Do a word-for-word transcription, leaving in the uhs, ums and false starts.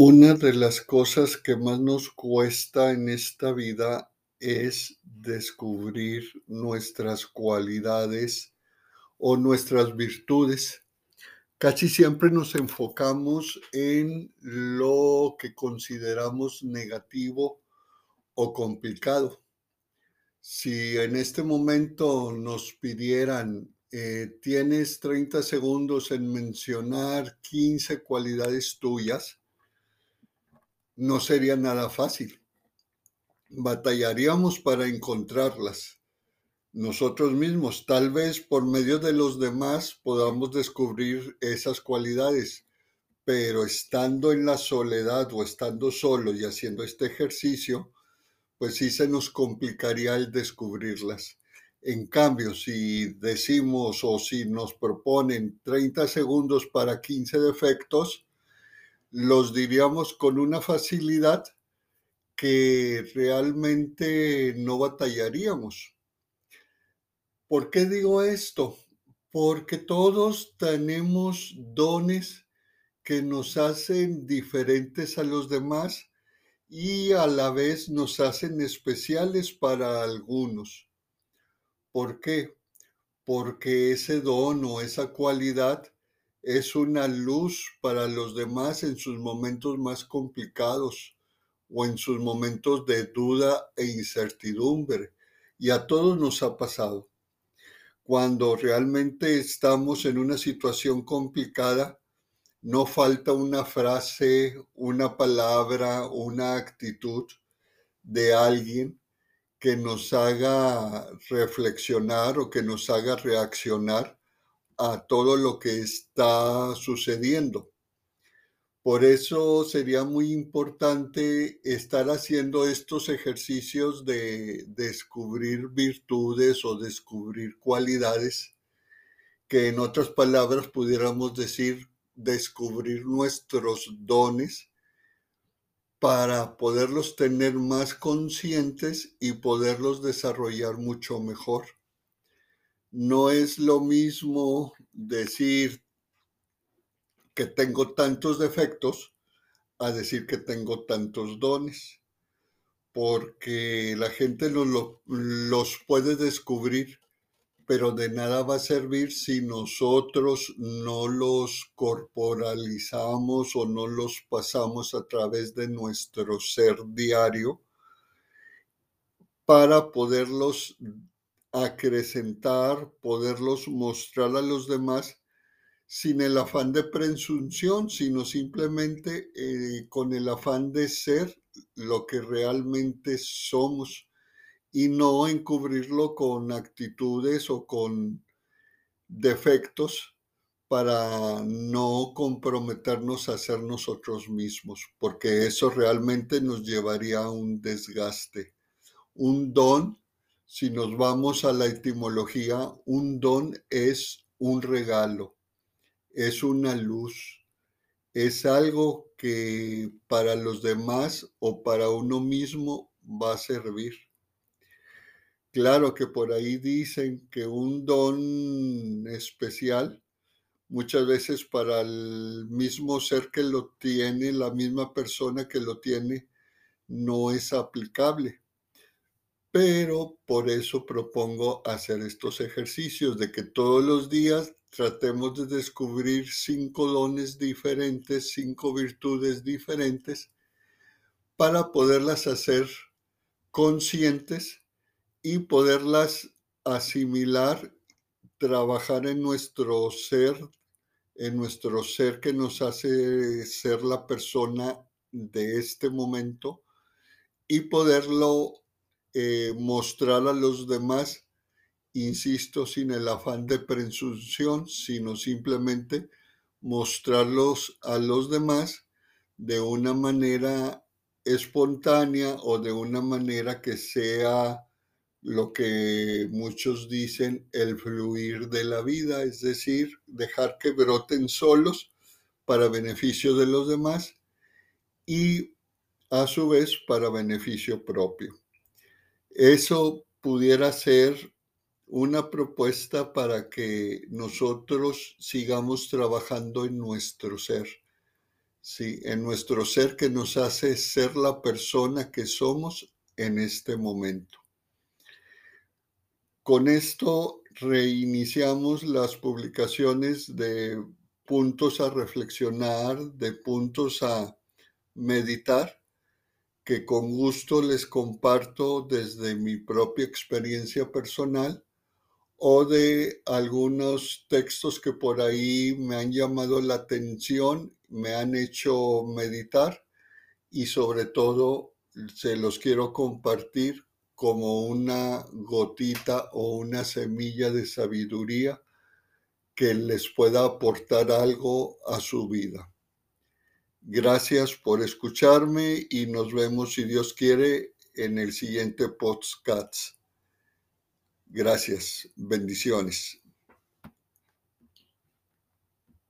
Una de las cosas que más nos cuesta en esta vida es descubrir nuestras cualidades o nuestras virtudes. Casi siempre nos enfocamos en lo que consideramos negativo o complicado. Si en este momento nos pidieran, eh, tienes treinta segundos en mencionar quince cualidades tuyas, no sería nada fácil. Batallaríamos para encontrarlas nosotros mismos. Tal vez por medio de los demás podamos descubrir esas cualidades, pero estando en la soledad o estando solo y haciendo este ejercicio, pues sí se nos complicaría el descubrirlas. En cambio, si decimos o si nos proponen treinta segundos para quince defectos, los diríamos con una facilidad que realmente no batallaríamos. ¿Por qué digo esto? Porque todos tenemos dones que nos hacen diferentes a los demás y a la vez nos hacen especiales para algunos. ¿Por qué? Porque ese don o esa cualidad es una luz para los demás en sus momentos más complicados o en sus momentos de duda e incertidumbre. Y a todos nos ha pasado. Cuando realmente estamos en una situación complicada, no falta una frase, una palabra, una actitud de alguien que nos haga reflexionar o que nos haga reaccionar a todo lo que está sucediendo. Por eso sería muy importante estar haciendo estos ejercicios de descubrir virtudes o descubrir cualidades, que en otras palabras pudiéramos decir descubrir nuestros dones, para poderlos tener más conscientes y poderlos desarrollar mucho mejor. No es lo mismo decir que tengo tantos defectos a decir que tengo tantos dones, porque la gente los, los puede descubrir, pero de nada va a servir si nosotros no los corporalizamos o no los pasamos a través de nuestro ser diario para poderlos acrecentar, poderlos mostrar a los demás, sin el afán de presunción, sino simplemente eh, con el afán de ser lo que realmente somos y no encubrirlo con actitudes o con defectos para no comprometernos a ser nosotros mismos, porque eso realmente nos llevaría a un desgaste. Un don, si nos vamos a la etimología, un don es un regalo. Es una luz, es algo que para los demás o para uno mismo va a servir. Claro que por ahí dicen que un don especial, muchas veces para el mismo ser que lo tiene, la misma persona que lo tiene, no es aplicable. Pero por eso propongo hacer estos ejercicios de que todos los días tratemos de descubrir cinco dones diferentes, cinco virtudes diferentes, para poderlas hacer conscientes y poderlas asimilar, trabajar en nuestro ser, en nuestro ser que nos hace ser la persona de este momento y poderlo eh, mostrar a los demás. Insisto, sin el afán de presunción, sino simplemente mostrarlos a los demás de una manera espontánea o de una manera que sea lo que muchos dicen el fluir de la vida, es decir, dejar que broten solos para beneficio de los demás y a su vez para beneficio propio. Eso pudiera ser una propuesta para que nosotros sigamos trabajando en nuestro ser, sí, en nuestro ser que nos hace ser la persona que somos en este momento. Con esto reiniciamos las publicaciones de puntos a reflexionar, de puntos a meditar, que con gusto les comparto desde mi propia experiencia personal o de algunos textos que por ahí me han llamado la atención, me han hecho meditar y sobre todo se los quiero compartir como una gotita o una semilla de sabiduría que les pueda aportar algo a su vida. Gracias por escucharme y nos vemos, si Dios quiere, en el siguiente podcast. Gracias. Bendiciones.